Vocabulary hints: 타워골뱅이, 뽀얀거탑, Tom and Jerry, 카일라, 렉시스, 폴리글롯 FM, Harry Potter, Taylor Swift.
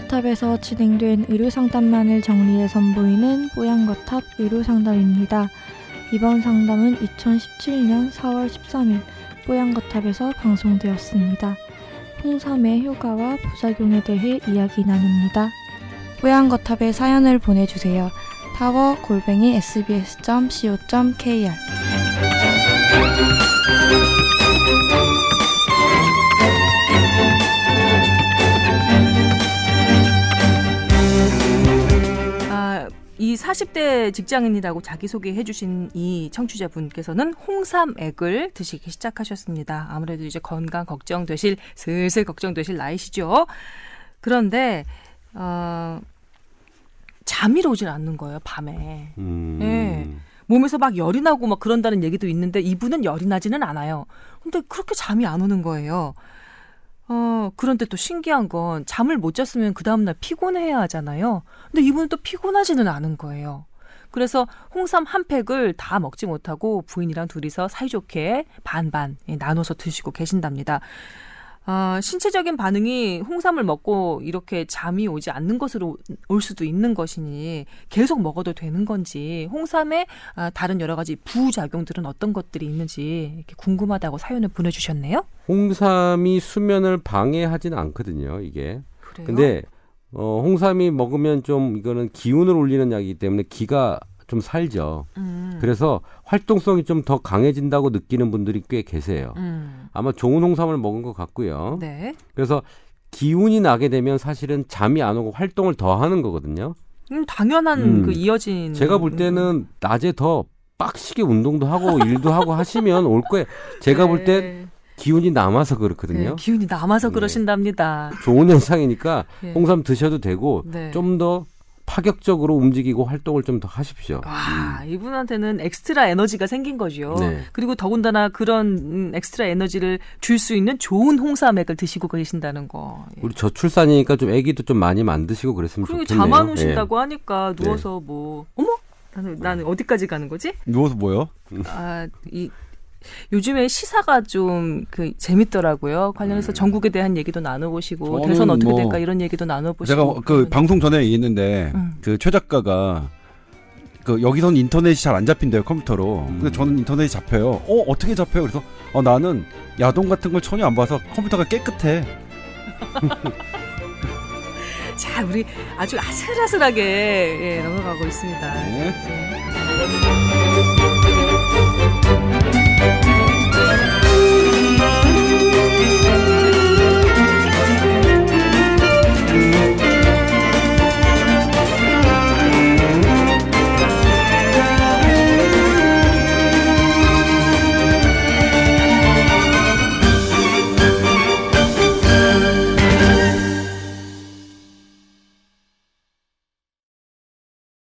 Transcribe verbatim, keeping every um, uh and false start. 뽀얀거탑에서 진행된 의료상담만을 정리해 선보이는 뽀얀거탑 의료상담입니다. 이번 상담은 이천십칠년 사월 십삼일 뽀얀거탑에서 방송되었습니다. 홍삼의 효과와 부작용에 대해 이야기 나눕니다. 뽀얀거탑에 사연을 보내주세요. 타워골뱅이 에스비에스 점 씨오 점 케이알 이 사십대 직장인이라고 자기소개해 주신 이 청취자분께서는 홍삼액을 드시기 시작하셨습니다. 아무래도 이제 건강 걱정되실, 슬슬 걱정되실 나이시죠. 그런데 어, 잠이 오질 않는 거예요, 밤에. 음. 네. 몸에서 막 열이 나고 막 그런다는 얘기도 있는데 이분은 열이 나지는 않아요. 근데 그렇게 잠이 안 오는 거예요. 어, 그런데 또 신기한 건 잠을 못 잤으면 그 다음날 피곤해야 하잖아요. 근데 이분은 또 피곤하지는 않은 거예요. 그래서 홍삼 한 팩을 다 먹지 못하고 부인이랑 둘이서 사이좋게 반반 나눠서 드시고 계신답니다. 어, 신체적인 반응이 홍삼을 먹고 이렇게 잠이 오지 않는 것으로 올 수도 있는 것이니 계속 먹어도 되는 건지, 홍삼의 어, 다른 여러 가지 부작용들은 어떤 것들이 있는지 이렇게 궁금하다고 사연을 보내주셨네요. 홍삼이 수면을 방해하진 않거든요, 이게. 그래요? 근데 어, 홍삼이 먹으면 좀 이거는 기운을 올리는 약이기 때문에 기가 좀 살죠. 음. 그래서 활동성이 좀 더 강해진다고 느끼는 분들이 꽤 계세요. 음. 아마 좋은 홍삼을 먹은 것 같고요. 네. 그래서 기운이 나게 되면 사실은 잠이 안 오고 활동을 더 하는 거거든요. 음, 당연한 음. 그 이어진. 제가 볼 때는 낮에 더 빡시게 운동도 하고 일도 하고 하시면 올 거예요. 제가 네. 볼 때 기운이 남아서 그렇거든요. 네, 기운이 남아서 네. 그러신답니다. 좋은 현상이니까 네. 홍삼 드셔도 되고 네. 좀 더 파격적으로 움직이고 활동을 좀 더 하십시오. 와, 음. 이분한테는 엑스트라 에너지가 생긴 거죠. 네. 그리고 더군다나 그런 엑스트라 에너지를 줄 수 있는 좋은 홍삼액을 드시고 계신다는 거. 예. 우리 저출산이니까 좀 아기도 좀 많이 만드시고 그랬으면 좋겠네요. 그리고 잠 안 오신다고 예. 하니까 누워서 네. 뭐 어머? 나는, 나는 어디까지 가는 거지? 누워서 뭐요? 아, 이 요즘에 시사가 좀 그 재밌더라고요. 관련해서 음. 전국에 대한 얘기도 나눠보시고 대선 어떻게 뭐 될까 이런 얘기도 나눠보시고. 제가 그 방송 전에 얘기했는데 음. 그 최 작가가 그 여기선 인터넷이 잘 안 잡힌대요, 컴퓨터로. 음. 근데 저는 인터넷이 잡혀요. 어 어떻게 잡혀요? 그래서 어, 나는 야동 같은 걸 전혀 안 봐서 컴퓨터가 깨끗해. 자, 우리 아주 아슬아슬하게 예, 넘어가고 있습니다. 네. 네.